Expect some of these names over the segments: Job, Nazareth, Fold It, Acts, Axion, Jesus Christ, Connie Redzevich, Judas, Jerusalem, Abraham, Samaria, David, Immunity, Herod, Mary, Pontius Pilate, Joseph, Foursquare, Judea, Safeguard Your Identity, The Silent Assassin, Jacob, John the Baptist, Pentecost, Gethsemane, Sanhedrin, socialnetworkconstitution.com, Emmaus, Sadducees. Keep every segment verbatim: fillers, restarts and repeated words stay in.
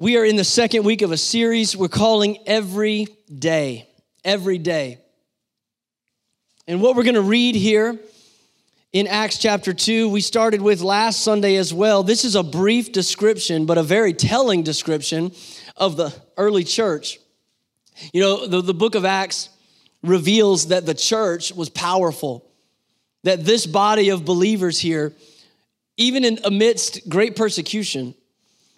We are in the second week of a series we're calling Every Day, Every Day. And what we're going to read here in Acts chapter two, we started with last Sunday as well. This is a brief description, but a very telling description of the early church. You know, the, the book of Acts reveals that the church was powerful, that this body of believers here, even in amidst great persecution,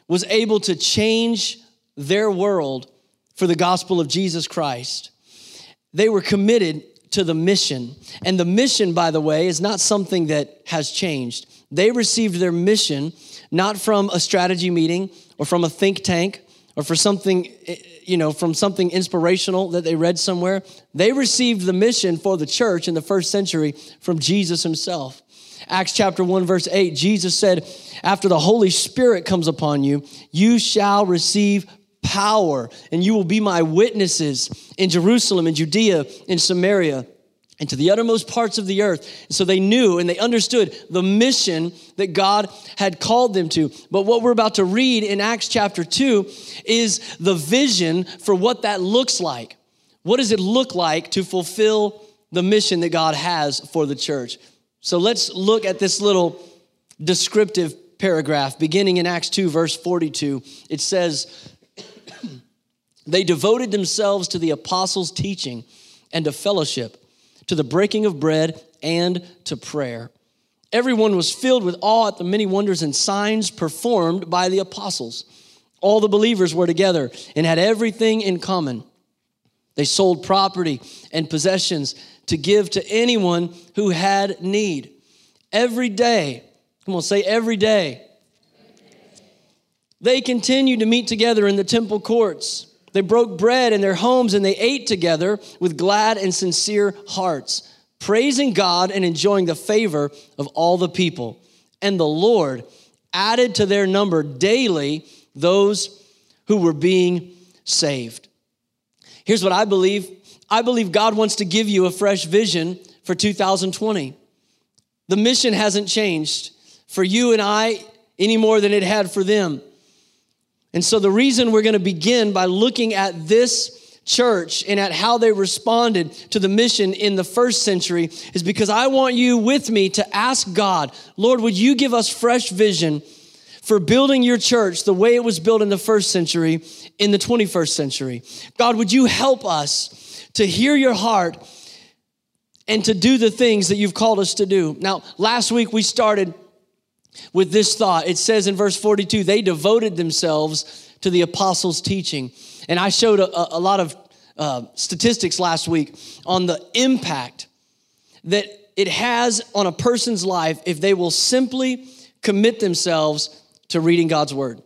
was able to change their world for the gospel of Jesus Christ. They were committed to the mission. And the mission, by the way, is not something that has changed. They received their mission not from a strategy meeting or from a think tank or for something, you know, from something inspirational that they read somewhere. They received the mission for the church in the first century from Jesus himself. Acts chapter one, verse eight, Jesus said, after the Holy Spirit comes upon you, you shall receive power, and you will be my witnesses in Jerusalem, in Judea, in Samaria, and to the uttermost parts of the earth. And so they knew and they understood the mission that God had called them to. But what we're about to read in Acts chapter two is the vision for what that looks like. What does it look like to fulfill the mission that God has for the church? So let's look at this little descriptive paragraph beginning in Acts two, verse forty-two. It says, they devoted themselves to the apostles' teaching and to fellowship, to the breaking of bread and to prayer. Everyone was filled with awe at the many wonders and signs performed by the apostles. All the believers were together and had everything in common. They sold property and possessions to give to anyone who had need. Every day, come on, say every day. Every day. They continued to meet together in the temple courts. They broke bread in their homes and they ate together with glad and sincere hearts, praising God and enjoying the favor of all the people. And the Lord added to their number daily those who were being saved. Here's what I believe. I believe God wants to give you a fresh vision for two thousand twenty. The mission hasn't changed for you and I any more than it had for them. And so the reason we're going to begin by looking at this church and at how they responded to the mission in the first century is because I want you with me to ask God, Lord, would you give us fresh vision for building your church the way it was built in the first century, in the twenty-first century. God, would you help us to hear your heart and to do the things that you've called us to do? Now, last week we started with this thought. It says in verse forty-two, they devoted themselves to the apostles' teaching. And I showed a, a lot of uh, statistics last week on the impact that it has on a person's life if they will simply commit themselves to reading God's word.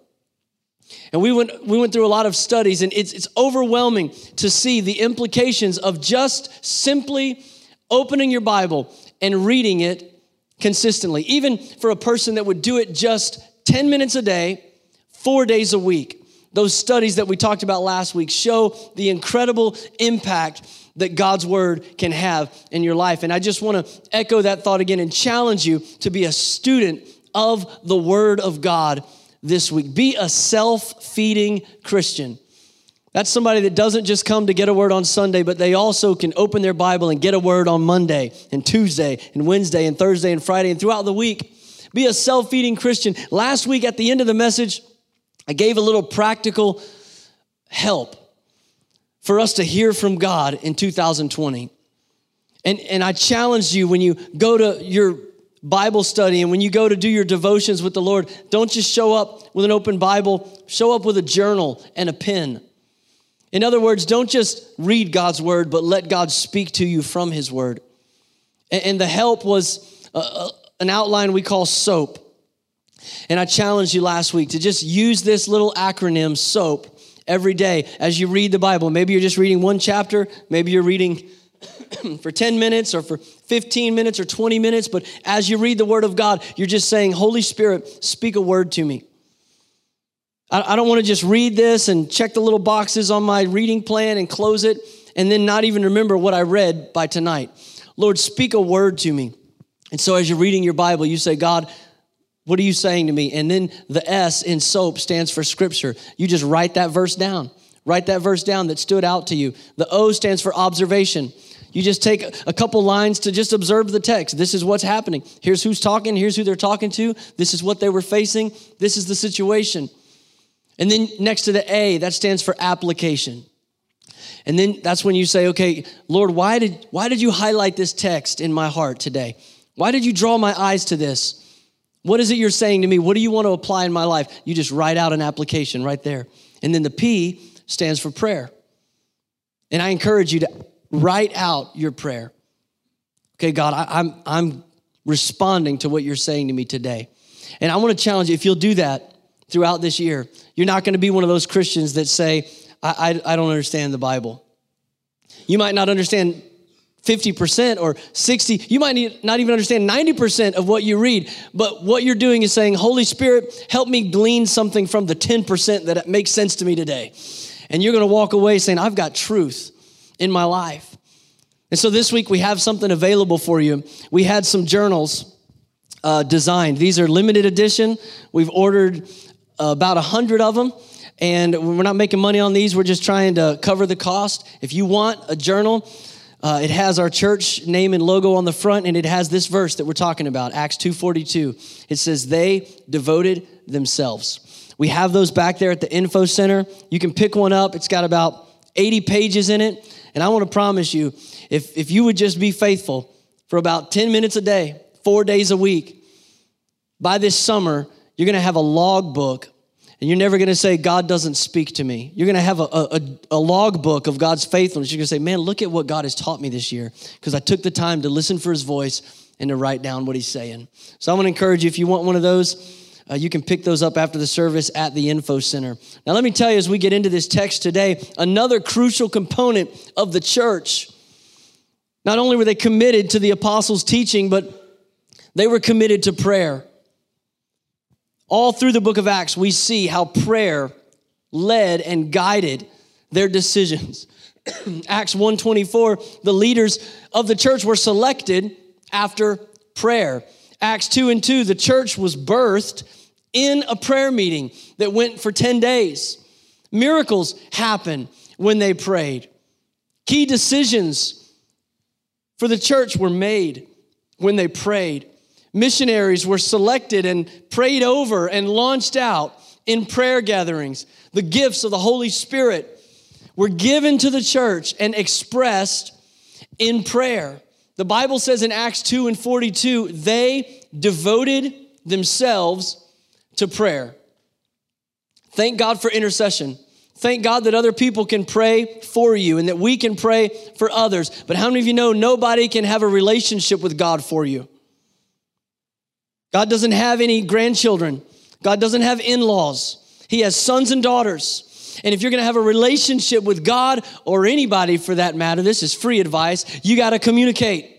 And we went we went through a lot of studies, and it's it's overwhelming to see the implications of just simply opening your Bible and reading it consistently, even for a person that would do it just ten minutes a day, four days a week. Those studies that we talked about last week show the incredible impact that God's word can have in your life. And I just want to echo that thought again and challenge you to be a student of the word of God this week. Be a self-feeding Christian. That's somebody that doesn't just come to get a word on Sunday, but they also can open their Bible and get a word on Monday and Tuesday and Wednesday and Thursday and Friday and throughout the week. Be a self-feeding Christian. Last week at the end of the message, I gave a little practical help for us to hear from God in two thousand twenty. And, and I challenge you when you go to your Bible study, and when you go to do your devotions with the Lord, don't just show up with an open Bible, show up with a journal and a pen. In other words, don't just read God's word, but let God speak to you from his word. And the help was uh, an outline we call SOAP. And I challenged you last week to just use this little acronym, SOAP, every day as you read the Bible. Maybe you're just reading one chapter, maybe you're reading for ten minutes or for fifteen minutes or twenty minutes, but as you read the word of God, you're just saying, Holy Spirit, speak a word to me. I, I don't want to just read this and check the little boxes on my reading plan and close it and then not even remember what I read by tonight. Lord, speak a word to me. And so as you're reading your Bible, you say, God, What are you saying to me? And then the S in SOAP stands for scripture. You just write that verse down. Write that verse down that stood out to you. The O stands for observation. You just take a couple lines to just observe the text. This is what's happening. Here's who's talking. Here's who they're talking to. This is what they were facing. This is the situation. And then next to the A, that stands for application. And then that's when you say, okay, Lord, why did, why did you highlight this text in my heart today? Why did you draw my eyes to this? What is it you're saying to me? What do you want to apply in my life? You just write out an application right there. And then the P stands for prayer. And I encourage you to write out your prayer. Okay, God, I, I'm, I'm responding to what you're saying to me today. And I want to challenge you, if you'll do that throughout this year, you're not going to be one of those Christians that say, I, I, I don't understand the Bible. You might not understand fifty percent or sixty. You might need, not even understand ninety percent of what you read. But what you're doing is saying, Holy Spirit, help me glean something from the ten percent that makes sense to me today. And you're going to walk away saying, I've got truth in my life. And so this week we have something available for you. We had some journals uh, designed. These are limited edition. We've ordered uh, about one hundred of them. And we're not making money on these. We're just trying to cover the cost. If you want a journal, uh, it has our church name and logo on the front, and it has this verse that we're talking about, Acts two forty-two. It says, they devoted themselves. We have those back there at the info center. You can pick one up. It's got about eighty pages in it. And I want to promise you, if, if you would just be faithful for about ten minutes a day, four days a week, by this summer, you're going to have a log book. And you're never going to say, God doesn't speak to me. You're going to have a, a, a logbook of God's faithfulness. You're going to say, man, look at what God has taught me this year because I took the time to listen for his voice and to write down what he's saying. So I want to encourage you, if you want one of those, uh, you can pick those up after the service at the info center. Now, let me tell you, as we get into this text today, another crucial component of the church, not only were they committed to the apostles' teaching, but they were committed to prayer. All through the book of Acts, we see how prayer led and guided their decisions. Acts one twenty-four, the leaders of the church were selected after prayer. Acts two and two, the church was birthed in a prayer meeting that went for ten days. Miracles happened when they prayed. Key decisions for the church were made when they prayed. Missionaries were selected and prayed over and launched out in prayer gatherings. The gifts of the Holy Spirit were given to the church and expressed in prayer. The Bible says in Acts two and forty-two, they devoted themselves to prayer. Thank God for intercession. Thank God that other people can pray for you and that we can pray for others. But how many of you know nobody can have a relationship with God for you? God doesn't have any grandchildren. God doesn't have in-laws. He has sons and daughters. And if you're going to have a relationship with God or anybody for that matter, this is free advice, you got to communicate.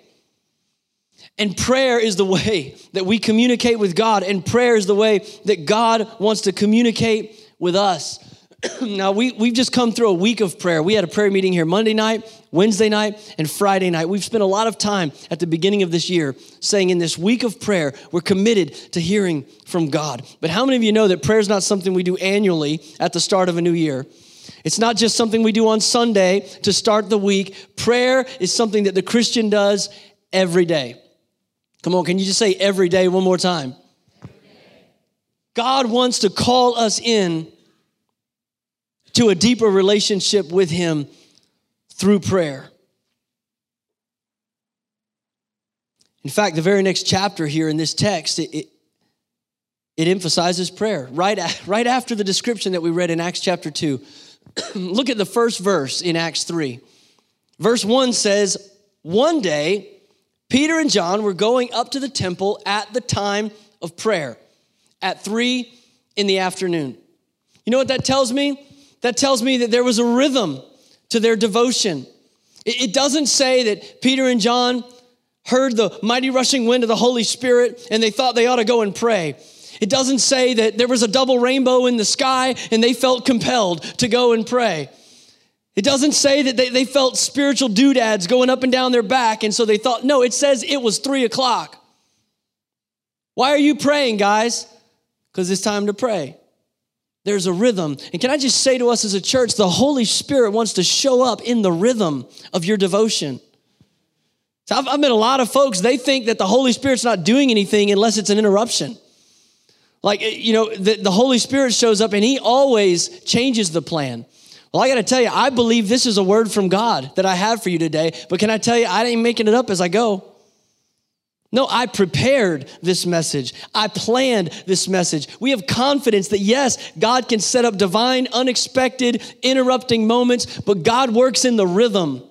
And prayer is the way that we communicate with God, and prayer is the way that God wants to communicate with us. Now, we, we've just come through a week of prayer. We had a prayer meeting here Monday night, Wednesday night, and Friday night. We've spent a lot of time at the beginning of this year saying in this week of prayer, we're committed to hearing from God. But how many of you know that prayer is not something we do annually at the start of a new year? It's not just something we do on Sunday to start the week. Prayer is something that the Christian does every day. Come on, can you just say every day one more time? God wants to call us in to a deeper relationship with him through prayer. In fact, the very next chapter here in this text, it, it, it emphasizes prayer. Right, right after the description that we read in Acts chapter two, look at the first verse in Acts three. Verse one says, one day, Peter and John were going up to the temple at the time of prayer, at three in the afternoon. You know what that tells me? That tells me that there was a rhythm to their devotion. It doesn't say that Peter and John heard the mighty rushing wind of the Holy Spirit and they thought they ought to go and pray. It doesn't say that there was a double rainbow in the sky and they felt compelled to go and pray. It doesn't say that they, they felt spiritual doodads going up and down their back and so they thought, no, it says it was three o'clock. Why are you praying, guys? Because it's time to pray. There's a rhythm. And can I just say to us as a church, the Holy Spirit wants to show up in the rhythm of your devotion. So I've, I've met a lot of folks, they think that the Holy Spirit's not doing anything unless it's an interruption. Like, you know, the, the Holy Spirit shows up and he always changes the plan. Well, I got to tell you, I believe this is a word from God that I have for you today. But can I tell you, I ain't making it up as I go. No, I prepared this message. I planned this message. We have confidence that, yes, God can set up divine, unexpected, interrupting moments, but God works in the rhythm.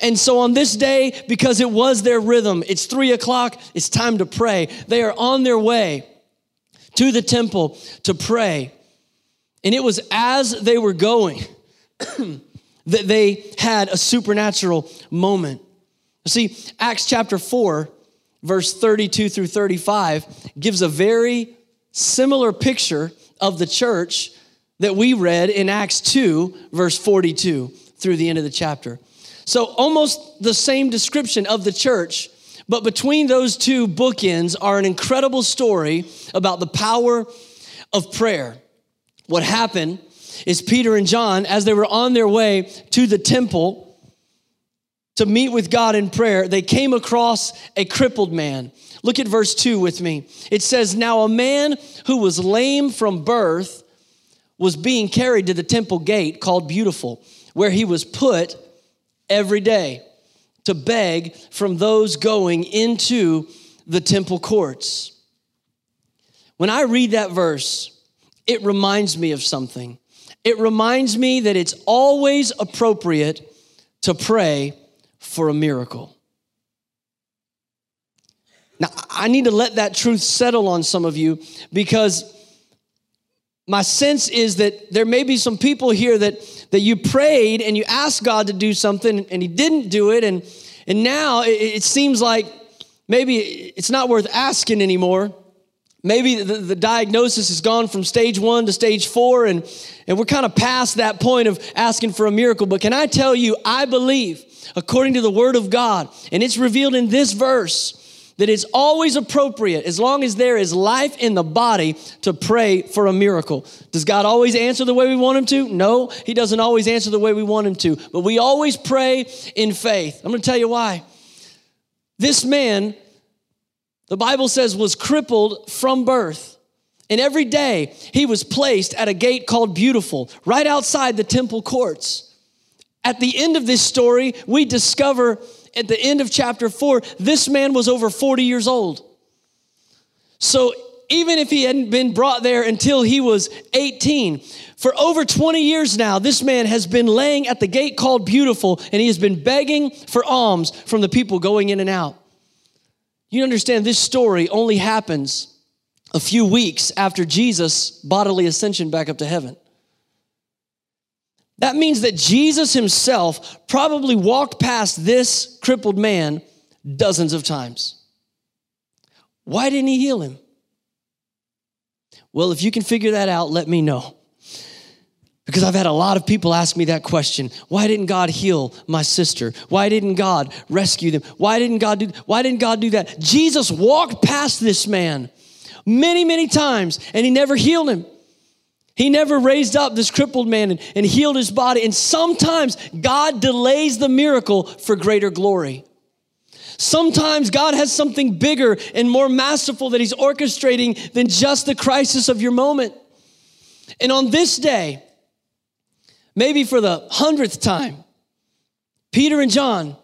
And so on this day, because it was their rhythm, it's three o'clock, it's time to pray. They are on their way to the temple to pray. And it was as they were going that they had a supernatural moment. See, Acts chapter four, verse thirty-two through thirty-five gives a very similar picture of the church that we read in Acts two, verse forty-two through the end of the chapter. So almost the same description of the church, but between those two bookends are an incredible story about the power of prayer. What happened is Peter and John, as they were on their way to the temple to meet with God in prayer, they came across a crippled man. Look at verse two with me. It says, now a man who was lame from birth was being carried to the temple gate called Beautiful, where he was put every day to beg from those going into the temple courts. When I read that verse, it reminds me of something. It reminds me that it's always appropriate to pray for a miracle. Now, I need to let that truth settle on some of you, because my sense is that there may be some people here that, that you prayed and you asked God to do something and he didn't do it. And, and now it, it seems like maybe it's not worth asking anymore. Maybe the, the diagnosis has gone from stage one to stage four, and, and we're kind of past that point of asking for a miracle. But can I tell you, I believe, according to the word of God, and it's revealed in this verse, that it's always appropriate, as long as there is life in the body, to pray for a miracle. Does God always answer the way we want him to? No, he doesn't always answer the way we want him to. But we always pray in faith. I'm going to tell you why. This man, the Bible says, was crippled from birth. And every day he was placed at a gate called Beautiful, right outside the temple courts. At the end of this story, we discover at the end of chapter four, this man was over forty years old. So even if he hadn't been brought there until he was eighteen, for over twenty years now, this man has been laying at the gate called Beautiful, and he has been begging for alms from the people going in and out. You understand, this story only happens a few weeks after Jesus' bodily ascension back up to heaven. That means that Jesus himself probably walked past this crippled man dozens of times. Why didn't he heal him? Well, if you can figure that out, let me know. Because I've had a lot of people ask me that question. Why didn't God heal my sister? Why didn't God rescue them? Why didn't God do, why didn't God do that? Jesus walked past this man many, many times, and he never healed him. He never raised up this crippled man and, and healed his body. And sometimes God delays the miracle for greater glory. Sometimes God has something bigger and more masterful that he's orchestrating than just the crisis of your moment. And on this day, maybe for the hundredth time, Peter and John,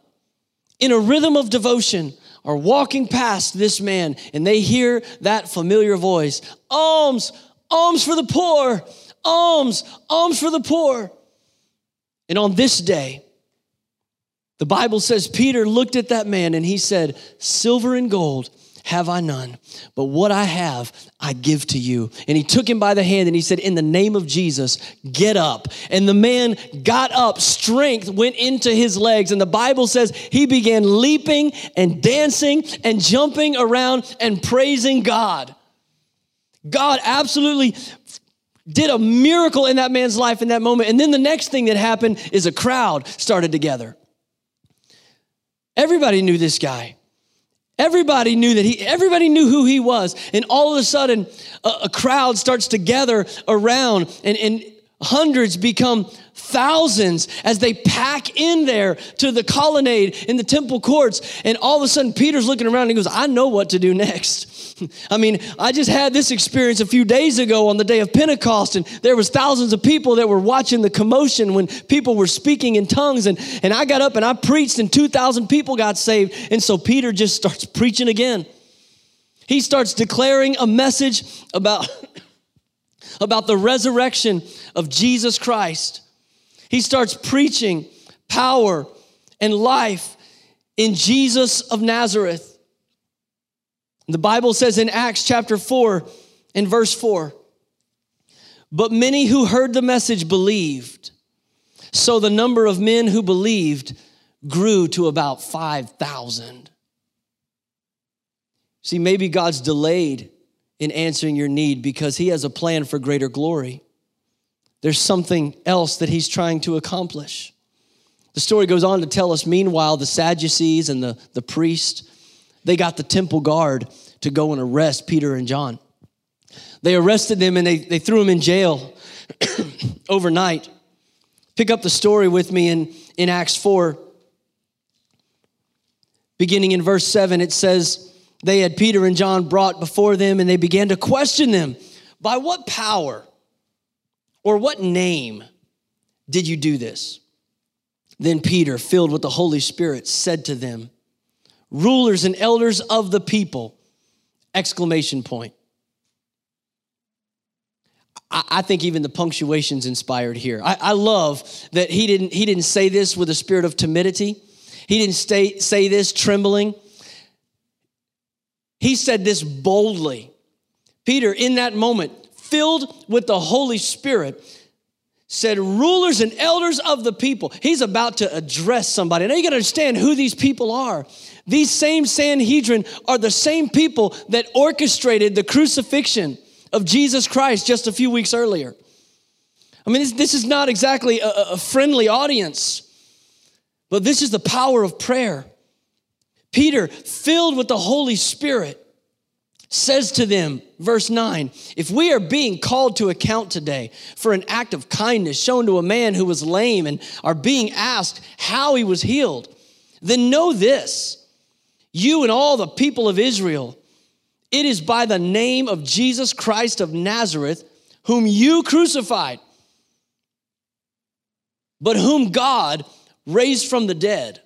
in a rhythm of devotion, are walking past this man, and they hear that familiar voice, alms, alms for the poor, alms, alms for the poor. And on this day, the Bible says Peter looked at that man and he said, silver and gold have I none, but what I have, I give to you. And he took him by the hand and he said, in the name of Jesus, get up. And the man got up, strength went into his legs. And the Bible says he began leaping and dancing and jumping around and praising God. God absolutely did a miracle in that man's life in that moment. And then the next thing that happened is a crowd started to gather. Everybody knew this guy. Everybody knew that he, everybody knew who he was. And all of a sudden, a, a crowd starts to gather around, and, and hundreds become thousands as they pack in there to the colonnade in the temple courts. And all of a sudden, Peter's looking around and he goes, I know what to do next. I mean, I just had this experience a few days ago on the day of Pentecost, and there was thousands of people that were watching the commotion when people were speaking in tongues. And, and I got up and I preached, and two thousand people got saved. And so Peter just starts preaching again. He starts declaring a message about, about the resurrection of Jesus Christ. He starts preaching power and life in Jesus of Nazareth. The Bible says in Acts chapter four and verse four, but many who heard the message believed. So the number of men who believed grew to about five thousand. See, maybe God's delayed in answering your need because he has a plan for greater glory. There's something else that he's trying to accomplish. The story goes on to tell us, meanwhile, the Sadducees and the, the priest, they got the temple guard to go and arrest Peter and John. They arrested them and they, they threw them in jail overnight. Pick up the story with me in, in Acts four. Beginning in verse seven, it says, they had Peter and John brought before them, and they began to question them, by what power or what name did you do this? Then Peter, filled with the Holy Spirit, said to them, rulers and elders of the people, exclamation point. I, I think even the punctuation's inspired here. I, I love that he didn't, he didn't say this with a spirit of timidity. He didn't stay, say this trembling. He said this boldly. Peter, in that moment, filled with the Holy Spirit, said, rulers and elders of the people. He's about to address somebody. Now you got to understand who these people are. These same Sanhedrin are the same people that orchestrated the crucifixion of Jesus Christ just a few weeks earlier. I mean, this, this is not exactly a, a friendly audience, but this is the power of prayer. Peter, filled with the Holy Spirit, says to them, verse nine, if we are being called to account today for an act of kindness shown to a man who was lame and are being asked how he was healed, then know this, you and all the people of Israel, it is by the name of Jesus Christ of Nazareth, whom you crucified, but whom God raised from the dead,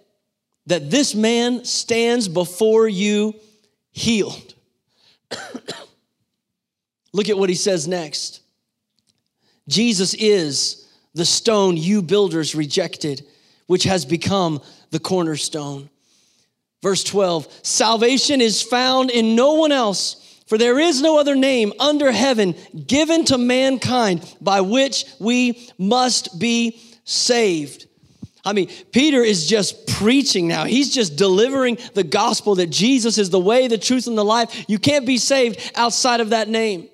that this man stands before you healed. Look at what he says next. Jesus is the stone you builders rejected, which has become the cornerstone. Verse twelve, salvation is found in no one else, for there is no other name under heaven given to mankind by which we must be saved. I mean, Peter is just preaching now. He's just delivering the gospel that Jesus is the way, the truth, and the life. You can't be saved outside of that name.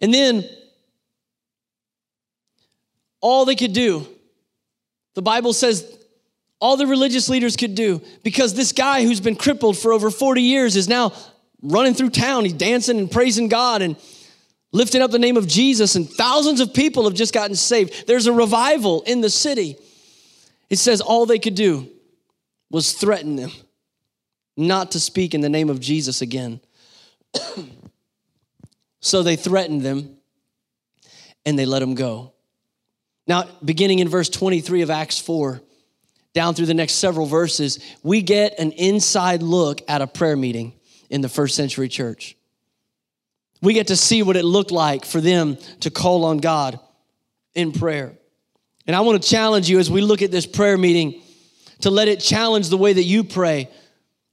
And then all they could do, the Bible says, all the religious leaders could do, because this guy who's been crippled for over forty years is now running through town. He's dancing and praising God and lifting up the name of Jesus, and thousands of people have just gotten saved. There's a revival in the city. It says all they could do was threaten them not to speak in the name of Jesus again. So they threatened them, and they let them go. Now, beginning in verse twenty-three of Acts four, down through the next several verses, we get an inside look at a prayer meeting in the first century church. We get to see what it looked like for them to call on God in prayer. And I want to challenge you as we look at this prayer meeting to let it challenge the way that you pray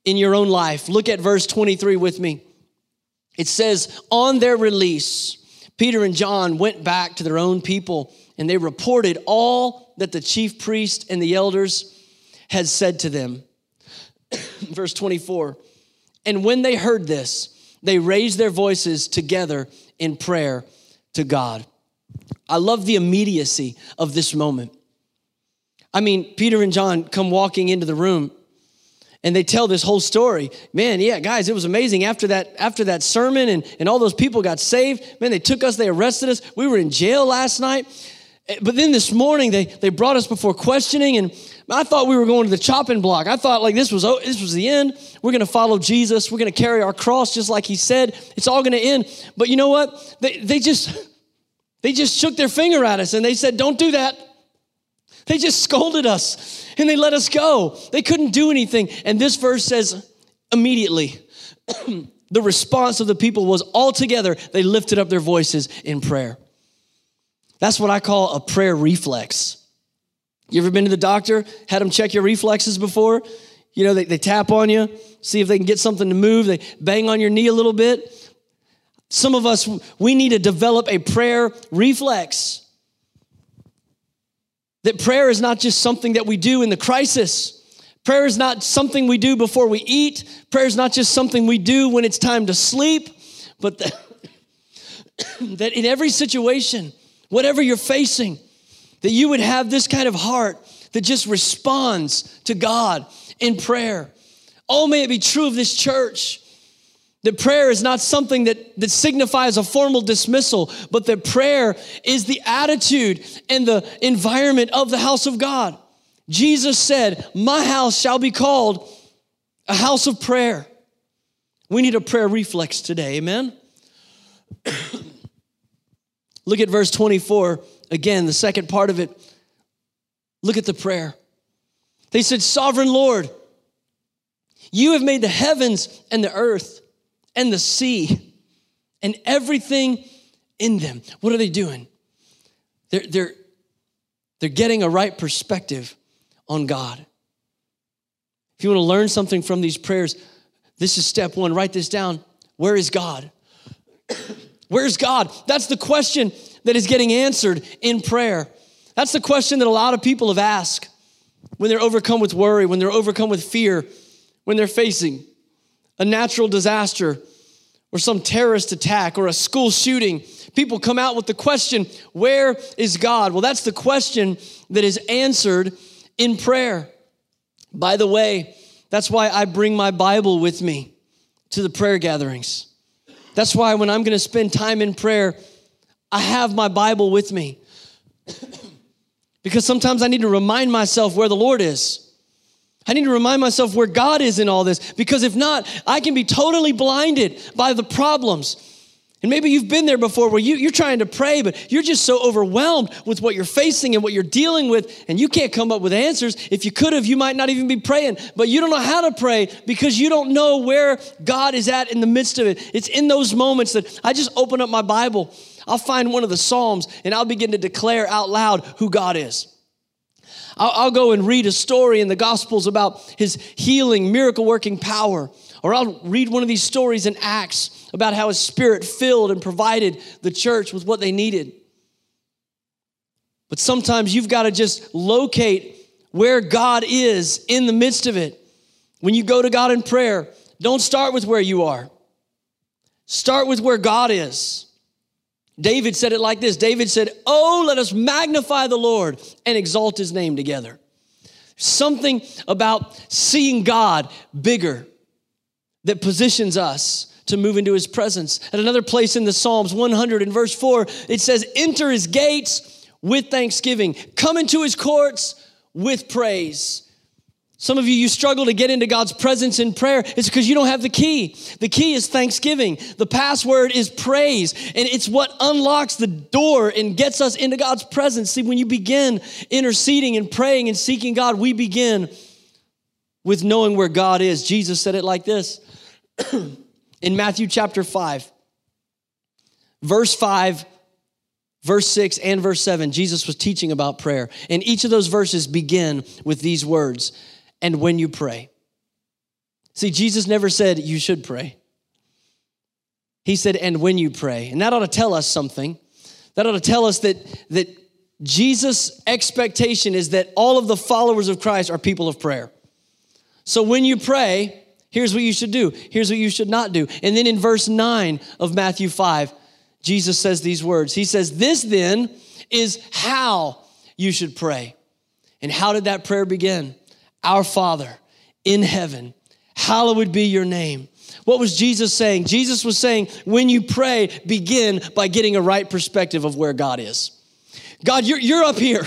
in your own life. Look at verse twenty-three with me. It says, on their release, Peter and John went back to their own people, and they reported all that the chief priest and the elders had said to them. Verse twenty-four, and when they heard this, they raised their voices together in prayer to God. I love the immediacy of this moment. I mean, Peter and John come walking into the room, And they tell this whole story. Man, yeah, guys, it was amazing. After that after that sermon and, and all those people got saved, man, they took us, they arrested us. We were in jail last night. But then this morning, they, they brought us before questioning, and I thought we were going to the chopping block. I thought, like, this was oh, this was the end. We're going to follow Jesus. We're going to carry our cross just like he said. It's all going to end. But you know what? They they just they just shook their finger at us, and they said, don't do that. They just scolded us, and they let us go. They couldn't do anything. And this verse says, immediately, the response of the people was altogether, they lifted up their voices in prayer. That's what I call a prayer reflex. You ever been to the doctor, had them check your reflexes before? You know, they, they tap on you, see if they can get something to move. They bang on your knee a little bit. Some of us, we need to develop a prayer reflex. That prayer is not just something that we do in the crisis. Prayer is not something we do before we eat. Prayer is not just something we do when it's time to sleep. But that, that in every situation, whatever you're facing, that you would have this kind of heart that just responds to God in prayer. Oh, may it be true of this church, that prayer is not something that, that signifies a formal dismissal, but that prayer is the attitude and the environment of the house of God. Jesus said, my house shall be called a house of prayer. We need a prayer reflex today, amen? Look at verse twenty-four, again, the second part of it. Look at the prayer. They said, Sovereign Lord, you have made the heavens and the earth and the sea, and everything in them. What are they doing? They're, they're, they're getting a right perspective on God. If you want to learn something from these prayers, this is step one. Write this down. Where is God? Where's God? That's the question that is getting answered in prayer. That's the question that a lot of people have asked when they're overcome with worry, when they're overcome with fear, when they're facing a natural disaster, or some terrorist attack, or a school shooting. People come out with the question, where is God? Well, that's the question that is answered in prayer. By the way, that's why I bring my Bible with me to the prayer gatherings. That's why when I'm going to spend time in prayer, I have my Bible with me. Because sometimes I need to remind myself where the Lord is. I need to remind myself where God is in all this, because if not, I can be totally blinded by the problems. And maybe you've been there before where you, you're trying to pray, but you're just so overwhelmed with what you're facing and what you're dealing with, and you can't come up with answers. If you could have, you might not even be praying, but you don't know how to pray because you don't know where God is at in the midst of it. It's in those moments that I just open up my Bible. I'll find one of the Psalms, and I'll begin to declare out loud who God is. I'll go and read a story in the Gospels about his healing, miracle-working power. Or I'll read one of these stories in Acts about how his Spirit filled and provided the church with what they needed. But sometimes you've got to just locate where God is in the midst of it. When you go to God in prayer, don't start with where you are. Start with where God is. David said it like this. David said, oh, let us magnify the Lord and exalt his name together. Something about seeing God bigger that positions us to move into his presence. At another place in the Psalms one hundred and verse four, it says, enter his gates with thanksgiving. Come into his courts with praise. Some of you, you struggle to get into God's presence in prayer. It's because you don't have the key. The key is thanksgiving. The password is praise. And it's what unlocks the door and gets us into God's presence. See, when you begin interceding and praying and seeking God, we begin with knowing where God is. Jesus said it like this in Matthew chapter five, verse five, verse six and verse seven. Jesus was teaching about prayer. And each of those verses begin with these words. And when you pray. See, Jesus never said you should pray. He said, and when you pray. And that ought to tell us something. That ought to tell us that, that Jesus' expectation is that all of the followers of Christ are people of prayer. So when you pray, here's what you should do. Here's what you should not do. And then in verse nine of Matthew five, Jesus says these words. He says, this then is how you should pray. And how did that prayer begin? Our Father in heaven, hallowed be your name. What was Jesus saying? Jesus was saying, when you pray, begin by getting a right perspective of where God is. God, you're, you're up here.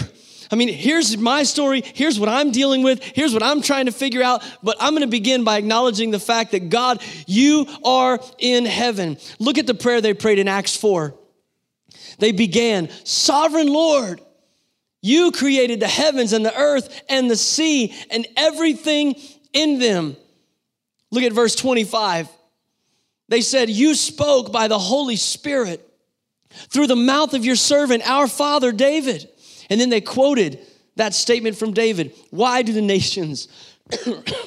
I mean, here's my story. Here's what I'm dealing with. Here's what I'm trying to figure out. But I'm going to begin by acknowledging the fact that, God, you are in heaven. Look at the prayer they prayed in Acts four. They began, Sovereign Lord, you created the heavens and the earth and the sea and everything in them. Look at verse twenty-five. They said, you spoke by the Holy Spirit through the mouth of your servant, our father David. And then they quoted that statement from David. Why do the nations,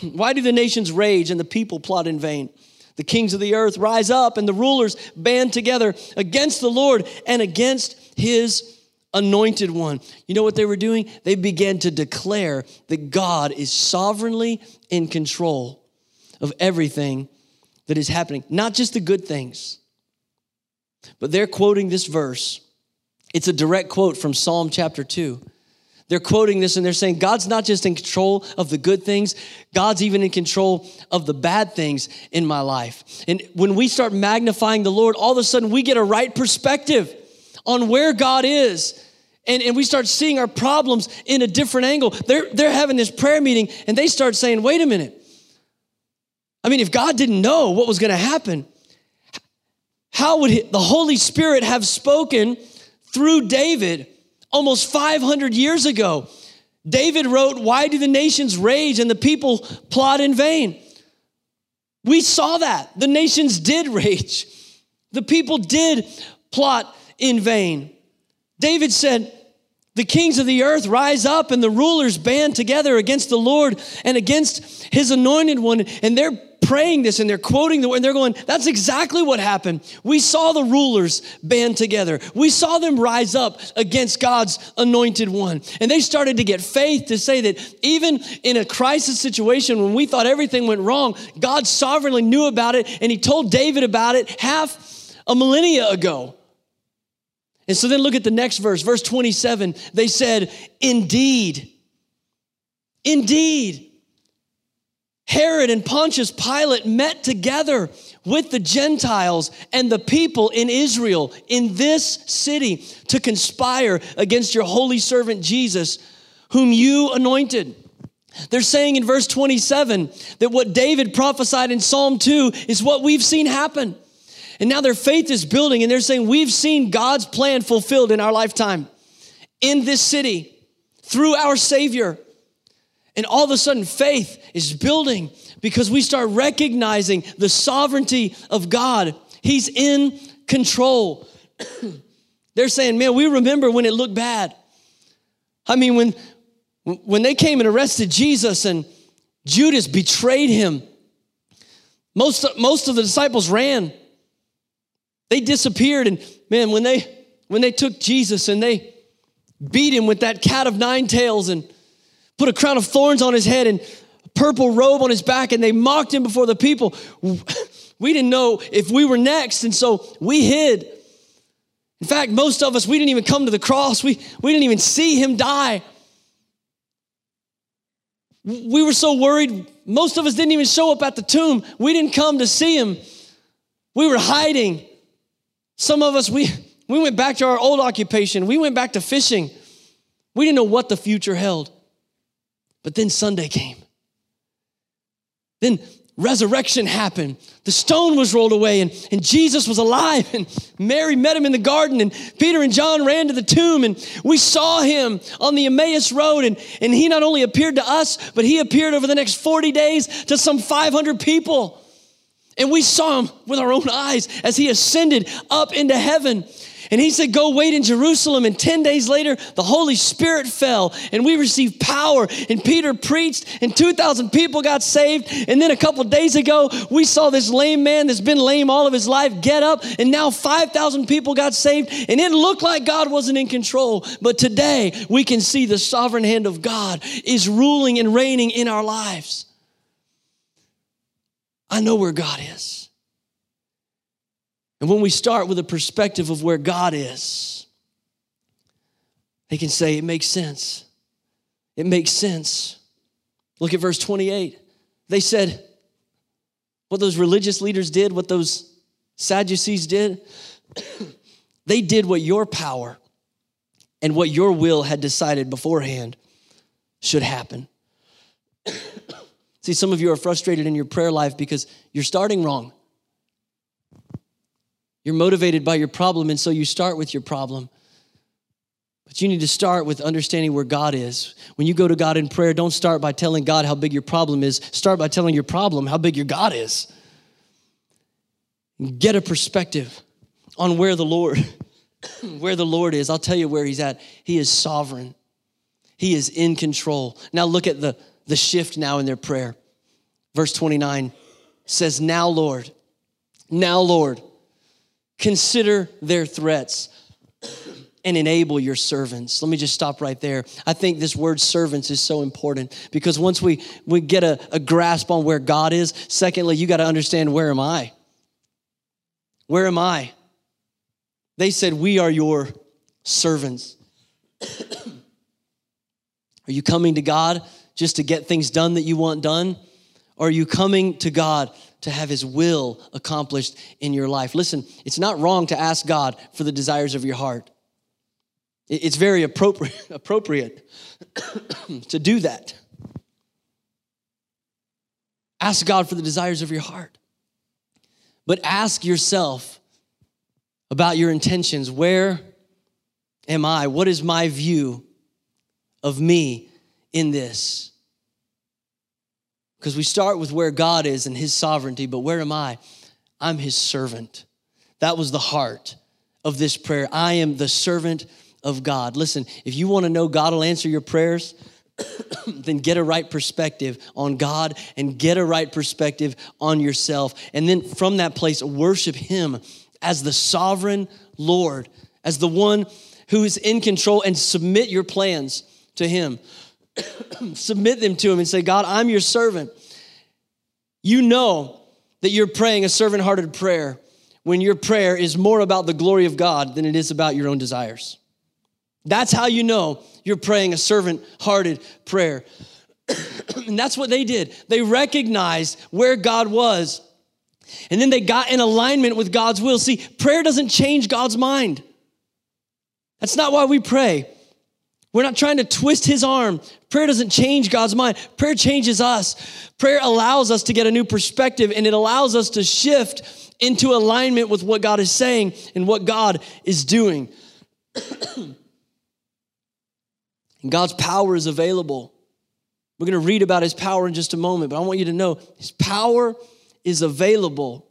why do the nations rage and the people plot in vain? The kings of the earth rise up and the rulers band together against the Lord and against his anointed one. You know what they were doing? They began to declare that God is sovereignly in control of everything that is happening. Not just the good things, but they're quoting this verse. It's a direct quote from Psalm chapter two. They're quoting this and they're saying, God's not just in control of the good things. God's even in control of the bad things in my life. And when we start magnifying the Lord, all of a sudden we get a right perspective on where God is. And, and we start seeing our problems in a different angle. They're, they're having this prayer meeting and they start saying, wait a minute. I mean, if God didn't know what was going to happen, how would he, the Holy Spirit have spoken through David almost five hundred years ago? David wrote, why do the nations rage and the people plot in vain? We saw that. The nations did rage. The people did plot in vain. David said, the kings of the earth rise up and the rulers band together against the Lord and against his anointed one. And they're praying this and they're quoting the word and they're going, that's exactly what happened. We saw the rulers band together. We saw them rise up against God's anointed one. And they started to get faith to say that even in a crisis situation when we thought everything went wrong, God sovereignly knew about it and he told David about it half a millennia ago. And so then look at the next verse, verse twenty-seven. They said, indeed, indeed, Herod and Pontius Pilate met together with the Gentiles and the people in Israel in this city to conspire against your holy servant Jesus, whom you anointed. They're saying in verse twenty-seven that what David prophesied in Psalm two is what we've seen happen. And now their faith is building and they're saying, we've seen God's plan fulfilled in our lifetime, in this city, through our Savior. And all of a sudden, faith is building because we start recognizing the sovereignty of God. He's in control. They're saying, man, we remember when it looked bad. I mean, when, when they came and arrested Jesus and Judas betrayed him, most, most of the disciples ran. They disappeared. And man, when they, when they took Jesus and they beat him with that cat of nine tails and put a crown of thorns on his head and a purple robe on his back, and they mocked him before the people. We didn't know if we were next, and so we hid. In fact, most of us, we didn't even come to the cross. We, we didn't even see him die. We were so worried. Most of us didn't even show up at the tomb. We didn't come to see him. We were hiding. Some of us, we, we went back to our old occupation. We went back to fishing. We didn't know what the future held. But then Sunday came. Then resurrection happened. The stone was rolled away and, and Jesus was alive. And Mary met him in the garden. And Peter and John ran to the tomb. And we saw him on the Emmaus road. And, and he not only appeared to us, but he appeared over the next forty days to some five hundred people. And we saw him with our own eyes as he ascended up into heaven. And he said, go wait in Jerusalem. And ten days later, the Holy Spirit fell and we received power. And Peter preached and two thousand people got saved. And then a couple days ago, we saw this lame man that's been lame all of his life get up. And now five thousand people got saved. And it looked like God wasn't in control. But today we can see the sovereign hand of God is ruling and reigning in our lives. I know where God is. And when we start with a perspective of where God is, they can say, it makes sense. It makes sense. Look at verse twenty-eight. They said, what those religious leaders did, what those Sadducees did, they did what your power and what your will had decided beforehand should happen. See, some of you are frustrated in your prayer life because you're starting wrong. You're motivated by your problem, and so you start with your problem. But you need to start with understanding where God is. When you go to God in prayer, don't start by telling God how big your problem is. Start by telling your problem how big your God is. Get a perspective on where the Lord, where the Lord is. I'll tell you where he's at. He is sovereign. He is in control. Now look at the, the shift now in their prayer. Verse twenty-nine says, now, Lord, now, Lord, consider their threats and enable your servants. Let me just stop right there. I think this word servants is so important because once we, we get a, a grasp on where God is, secondly, you got to understand, where am I? Where am I? They said, we are your servants. Are you coming to God just to get things done that you want done? Or are you coming to God to have his will accomplished in your life? Listen, it's not wrong to ask God for the desires of your heart. It's very appropriate, appropriate to do that. Ask God for the desires of your heart. But ask yourself about your intentions. Where am I? What is my view of me in this? Because we start with where God is and his sovereignty, but where am I? I'm his servant. That was the heart of this prayer. I am the servant of of God. Listen, if you want to know God will answer your prayers, then get a right perspective on God and get a right perspective on yourself. And then from that place, worship him as the sovereign Lord, as the one who is in control, and submit your plans to him. Submit them to him and say, God, I'm your servant. You know that you're praying a servant-hearted prayer when your prayer is more about the glory of God than it is about your own desires. That's how you know you're praying a servant-hearted prayer. And that's what they did. They recognized where God was, and then they got in alignment with God's will. See, prayer doesn't change God's mind. That's not why we pray. We're not trying to twist his arm. Prayer doesn't change God's mind. Prayer changes us. Prayer allows us to get a new perspective, and it allows us to shift into alignment with what God is saying and what God is doing. And God's power is available. We're going to read about his power in just a moment, but I want you to know his power is available,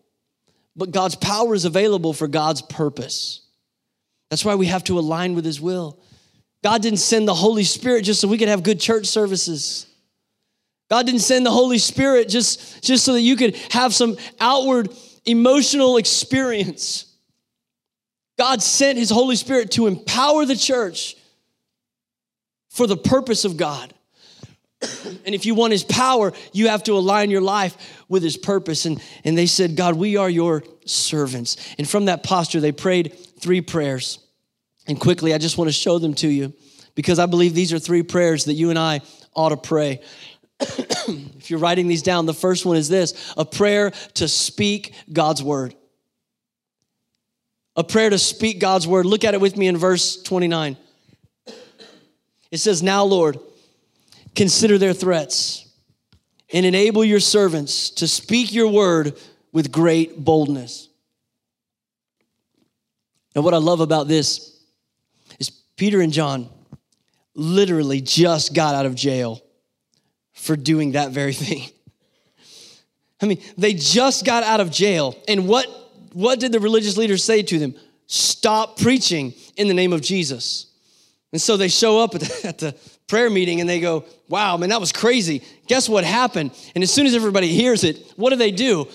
but God's power is available for God's purpose. That's why we have to align with his will. God didn't send the Holy Spirit just so we could have good church services. God didn't send the Holy Spirit just, just so that you could have some outward emotional experience. God sent his Holy Spirit to empower the church for the purpose of God. And if you want his power, you have to align your life with his purpose. And, and they said, God, we are your servants. And from that posture, they prayed three prayers. And quickly, I just want to show them to you because I believe these are three prayers that you and I ought to pray. If you're writing these down, the first one is this: a prayer to speak God's word. A prayer to speak God's word. Look at it with me in verse twenty-nine. It says, now, Lord, consider their threats and enable your servants to speak your word with great boldness. And what I love about this is Peter and John literally just got out of jail for doing that very thing. I mean, they just got out of jail. And what, what did the religious leaders say to them? Stop preaching in the name of Jesus. And so they show up at the, at the prayer meeting and they go, wow, man, that was crazy. Guess what happened? And as soon as everybody hears it, what do they do?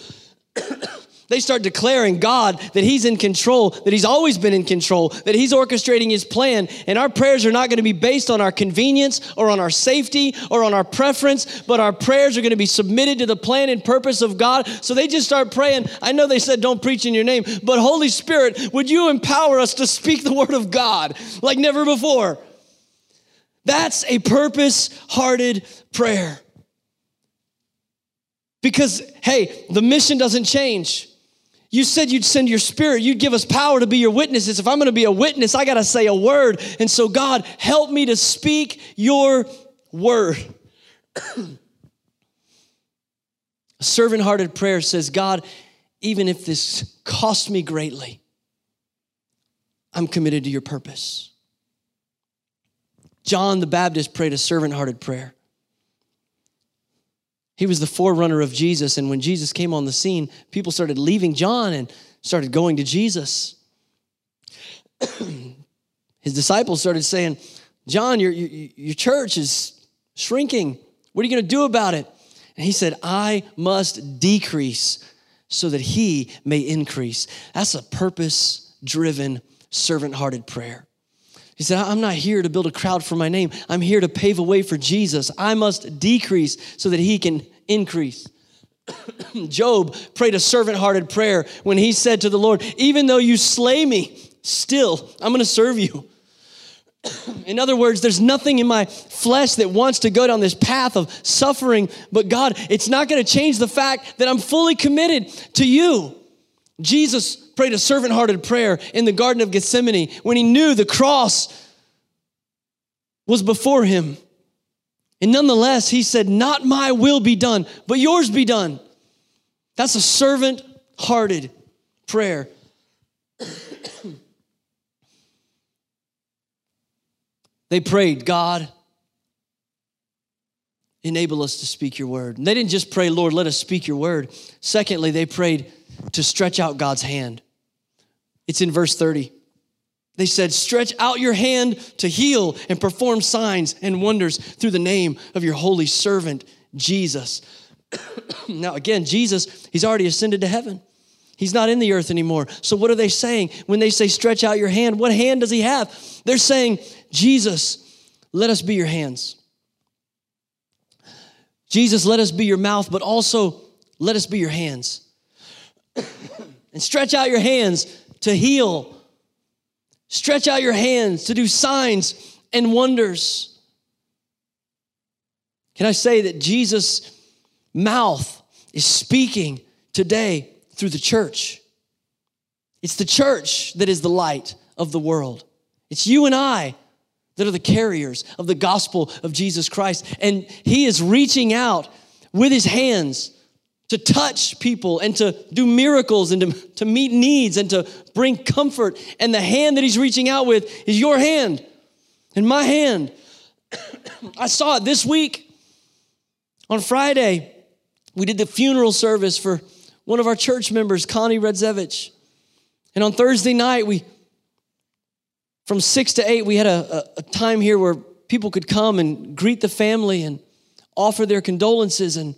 They start declaring God that he's in control, that he's always been in control, that he's orchestrating his plan. And our prayers are not going to be based on our convenience or on our safety or on our preference, but our prayers are going to be submitted to the plan and purpose of God. So they just start praying. I know they said, don't preach in your name, but Holy Spirit, would you empower us to speak the word of God like never before? That's a purpose-hearted prayer. Because, hey, the mission doesn't change. You said you'd send your spirit. You'd give us power to be your witnesses. If I'm going to be a witness, I got to say a word. And so, God, help me to speak your word. A servant-hearted prayer says, God, even if this costs me greatly, I'm committed to your purpose. John the Baptist prayed a servant-hearted prayer. He was the forerunner of Jesus, and when Jesus came on the scene, people started leaving John and started going to Jesus. His disciples started saying, John, your, your, your church is shrinking. What are you going to do about it? And he said, I must decrease so that he may increase. That's a purpose-driven, servant-hearted prayer. He said, I'm not here to build a crowd for my name. I'm here to pave a way for Jesus. I must decrease so that he can increase. Job prayed a servant-hearted prayer when he said to the Lord, even though you slay me, still, I'm going to serve you. In other words, there's nothing in my flesh that wants to go down this path of suffering, but God, it's not going to change the fact that I'm fully committed to you. Jesus prayed a servant-hearted prayer in the Garden of Gethsemane when he knew the cross was before him. And nonetheless, he said, not my will be done, but yours be done. That's a servant-hearted prayer. They prayed, God, enable us to speak your word. And they didn't just pray, Lord, let us speak your word. Secondly, they prayed to stretch out God's hand. It's in verse thirty. They said, stretch out your hand to heal and perform signs and wonders through the name of your holy servant, Jesus. Now, again, Jesus, he's already ascended to heaven. He's not in the earth anymore. So what are they saying? When they say stretch out your hand, what hand does he have? They're saying, Jesus, let us be your hands. Jesus, let us be your mouth, but also let us be your hands. And stretch out your hands to heal. Stretch out your hands to do signs and wonders. Can I say that Jesus' mouth is speaking today through the church? It's the church that is the light of the world. It's you and I that are the carriers of the gospel of Jesus Christ. And he is reaching out with his hands to touch people and to do miracles and to, to meet needs and to bring comfort. And the hand that he's reaching out with is your hand and my hand. I saw it this week. On Friday, we did the funeral service for one of our church members, Connie Redzevich. And on Thursday night, we, from six to eight, we had a, a time here where people could come and greet the family and offer their condolences. And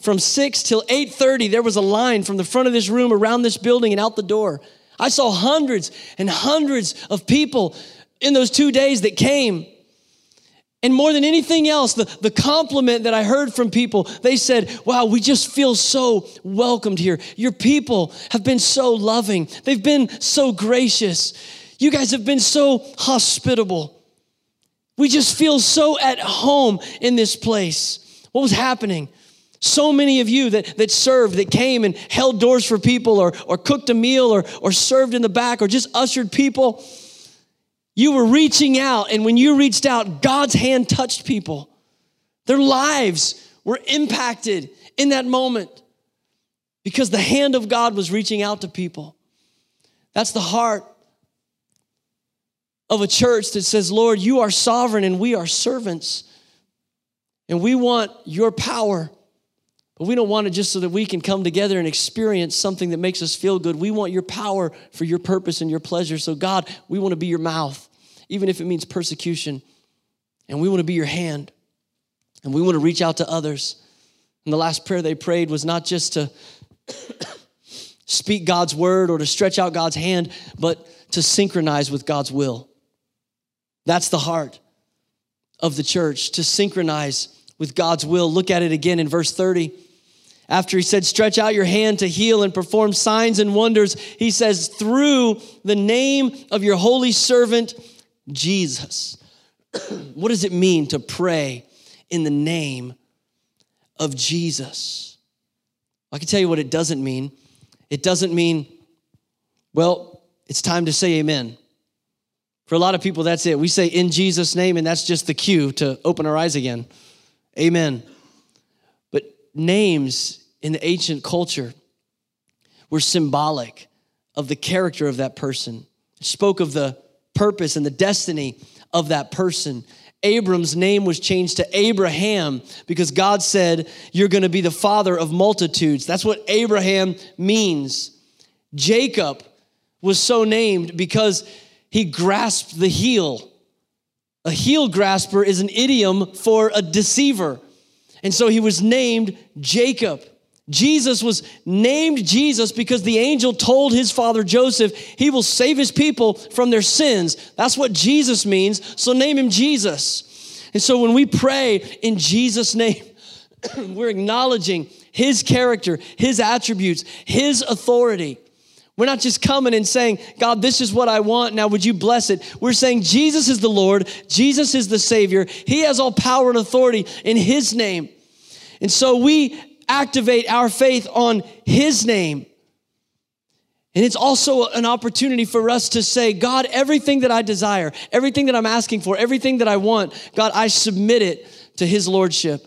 from six till eight thirty, there was a line from the front of this room around this building and out the door. I saw hundreds and hundreds of people in those two days that came. And more than anything else, the, the compliment that I heard from people, they said, wow, we just feel so welcomed here. Your people have been so loving. They've been so gracious. You guys have been so hospitable. We just feel so at home in this place. What was happening? So many of you that, that served, that came and held doors for people or, or cooked a meal or, or served in the back or just ushered people. You were reaching out, and when you reached out, God's hand touched people. Their lives were impacted in that moment because the hand of God was reaching out to people. That's the heart of a church that says, Lord, you are sovereign and we are servants, and we want your power, but we don't want it just so that we can come together and experience something that makes us feel good. We want your power for your purpose and your pleasure. So God, we want to be your mouth, even if it means persecution. And we want to be your hand. And we want to reach out to others. And the last prayer they prayed was not just to speak God's word or to stretch out God's hand, but to synchronize with God's will. That's the heart of the church, to synchronize with God's will. Look at it again in verse thirty. After he said, stretch out your hand to heal and perform signs and wonders, he says, through the name of your holy servant, Jesus. What does it mean to pray in the name of Jesus? I can tell you what it doesn't mean. It doesn't mean, well, it's time to say amen. For a lot of people, that's it. We say in Jesus' name, and that's just the cue to open our eyes again. Amen. But names in the ancient culture were symbolic of the character of that person. It spoke of the purpose and the destiny of that person. Abram's name was changed to Abraham because God said, you're going to be the father of multitudes. That's what Abraham means. Jacob was so named because he grasped the heel. A heel grasper is an idiom for a deceiver. And so he was named Jacob. Jesus was named Jesus because the angel told his father Joseph, he will save his people from their sins. That's what Jesus means, so name him Jesus. And so when we pray in Jesus' name, we're acknowledging his character, his attributes, his authority. We're not just coming and saying, God, this is what I want. Now, would you bless it? We're saying Jesus is the Lord. Jesus is the Savior. He has all power and authority in his name. And so we activate our faith on his name. And it's also an opportunity for us to say, God, everything that I desire, everything that I'm asking for, everything that I want, God, I submit it to his lordship.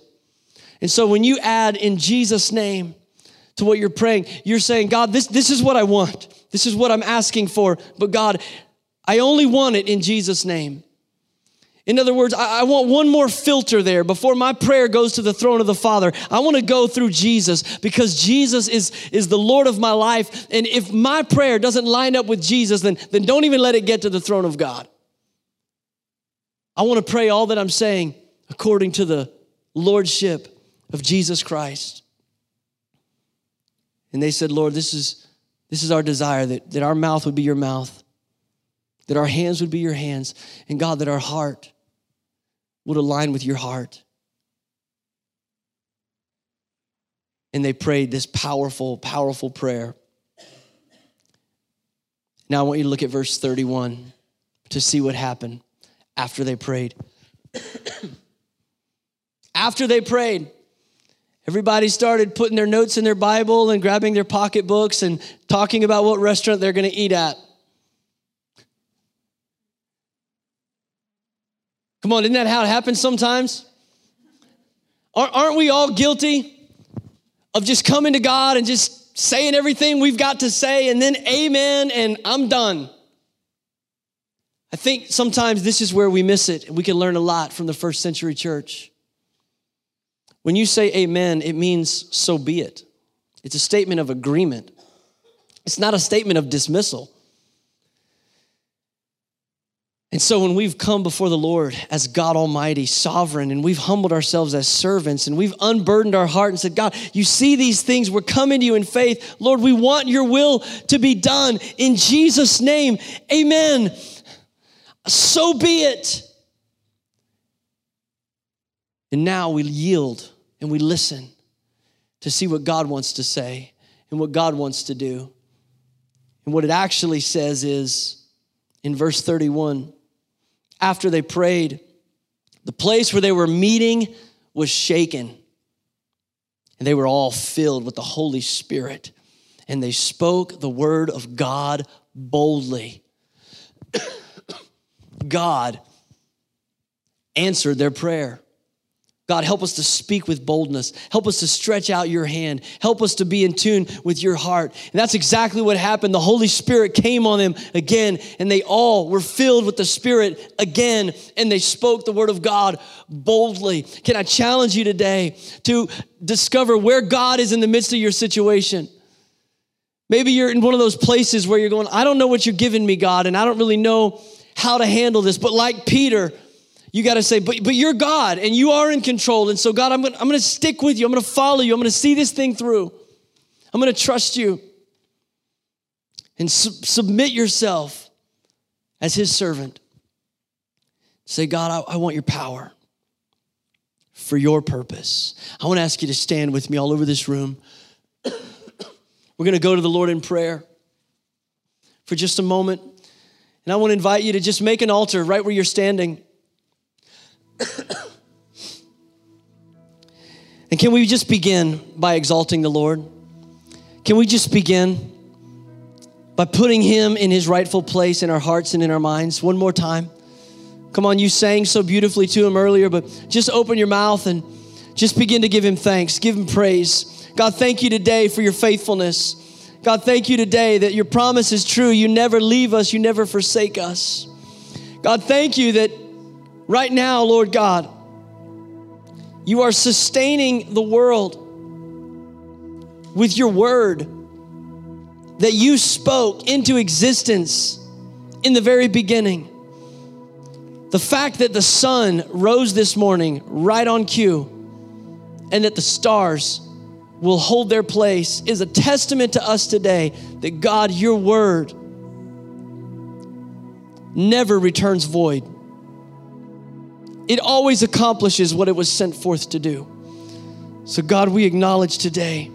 And so when you add in Jesus' name to what you're praying, you're saying, God, this, this is what I want. This is what I'm asking for. But God, I only want it in Jesus' name. In other words, I want one more filter there before my prayer goes to the throne of the Father. I want to go through Jesus because Jesus is, is the Lord of my life. And if my prayer doesn't line up with Jesus, then, then don't even let it get to the throne of God. I want to pray all that I'm saying according to the lordship of Jesus Christ. And they said, Lord, this is, this is our desire, that, that our mouth would be your mouth, that our hands would be your hands, and God, that our heart would align with your heart. And they prayed this powerful, powerful prayer. Now I want you to look at verse thirty-one to see what happened after they prayed. After they prayed, everybody started putting their notes in their Bible and grabbing their pocketbooks and talking about what restaurant they're going to eat at. Come on, isn't that how it happens sometimes? Aren't we all guilty of just coming to God and just saying everything we've got to say and then amen and I'm done? I think sometimes this is where we miss it, and we can learn a lot from the first century church. When you say amen, it means so be it. It's a statement of agreement. It's not a statement of dismissal. And so when we've come before the Lord as God Almighty, sovereign, and we've humbled ourselves as servants, and we've unburdened our heart and said, God, you see these things. We're coming to you in faith. Lord, we want your will to be done in Jesus' name. Amen. So be it. And now we yield and we listen to see what God wants to say and what God wants to do. And what it actually says is, in verse thirty-one, after they prayed, the place where they were meeting was shaken, and they were all filled with the Holy Spirit, and they spoke the word of God boldly. God answered their prayer. God, help us to speak with boldness. Help us to stretch out your hand. Help us to be in tune with your heart. And that's exactly what happened. The Holy Spirit came on them again, and they all were filled with the Spirit again, and they spoke the word of God boldly. Can I challenge you today to discover where God is in the midst of your situation? Maybe you're in one of those places where you're going, I don't know what you're giving me, God, and I don't really know how to handle this. But like Peter, you got to say, but, but you're God, and you are in control. And so, God, I'm going I'm going to stick with you. I'm going to follow you. I'm going to see this thing through. I'm going to trust you. And su- submit yourself as his servant. Say, God, I, I want your power for your purpose. I want to ask you to stand with me all over this room. We're going to go to the Lord in prayer for just a moment. And I want to invite you to just make an altar right where you're standing. And can we just begin by exalting the Lord? Can we just begin by putting him in his rightful place in our hearts and in our minds one more time? Come on, you sang so beautifully to him earlier, but just open your mouth and just begin to give him thanks, give him praise. God, thank you today for your faithfulness. God, thank you today that your promise is true. You never leave us. You never forsake us. God, thank you that right now, Lord God, you are sustaining the world with your word that you spoke into existence in the very beginning. The fact that the sun rose this morning right on cue and that the stars will hold their place is a testament to us today that God, your word never returns void. It always accomplishes what it was sent forth to do. So God, we acknowledge today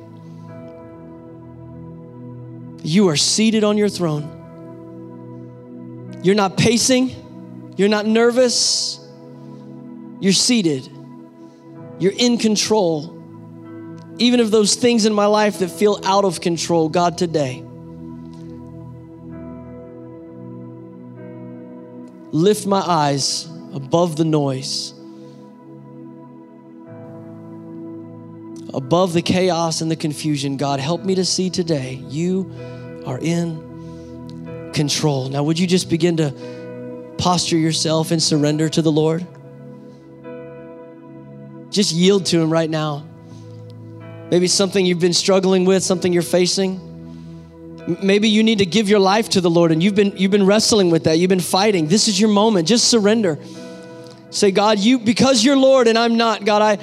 you are seated on your throne. You're not pacing. You're not nervous. You're seated. You're in control. Even of those things in my life that feel out of control, God, today, lift my eyes above the noise, above the chaos and the confusion. God, help me to see today you are in control. Now, would you just begin to posture yourself and surrender to the Lord? Just yield to him right now. Maybe something you've been struggling with, something you're facing. Maybe you need to give your life to the Lord and you've been you've been wrestling with that. You've been fighting. This is your moment. Just surrender. Say, God, you because you're Lord and I'm not, God, I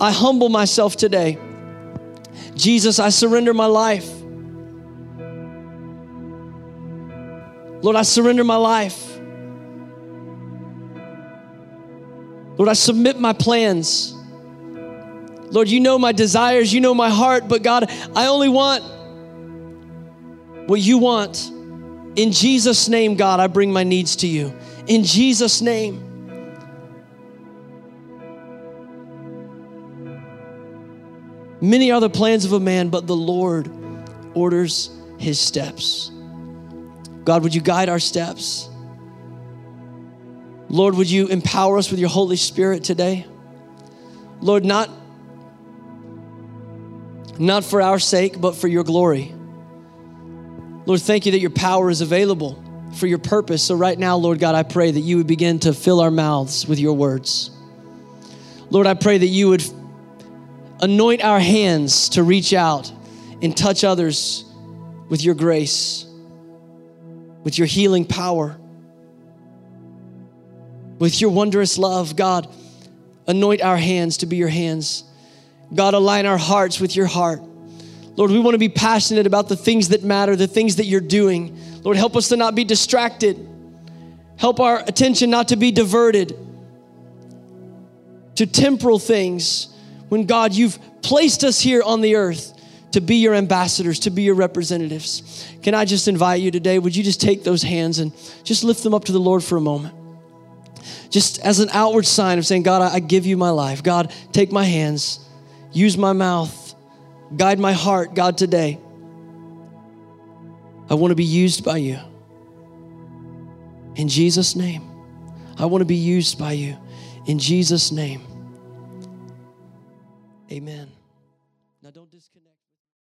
I humble myself today. Jesus, I surrender my life. Lord, I surrender my life. Lord, I submit my plans. Lord, you know my desires, you know my heart, but God, I only want what you want. In Jesus' name, God, I bring my needs to you. In Jesus' name. Many are the plans of a man, but the Lord orders his steps. God, would you guide our steps? Lord, would you empower us with your Holy Spirit today? Lord, not, not for our sake, but for your glory. Lord, thank you that your power is available for your purpose. So right now, Lord God, I pray that you would begin to fill our mouths with your words. Lord, I pray that you would anoint our hands to reach out and touch others with your grace, with your healing power, with your wondrous love. God, anoint our hands to be your hands. God, align our hearts with your heart. Lord, we want to be passionate about the things that matter, the things that you're doing. Lord, help us to not be distracted. Help our attention not to be diverted to temporal things, when God, you've placed us here on the earth to be your ambassadors, to be your representatives. Can I just invite you today, would you just take those hands and just lift them up to the Lord for a moment? Just as an outward sign of saying, God, I give you my life. God, take my hands, use my mouth, guide my heart. God, today, I want to be used by you. In Jesus' name, I want to be used by you. In Jesus' name. Amen. Now don't disconnect.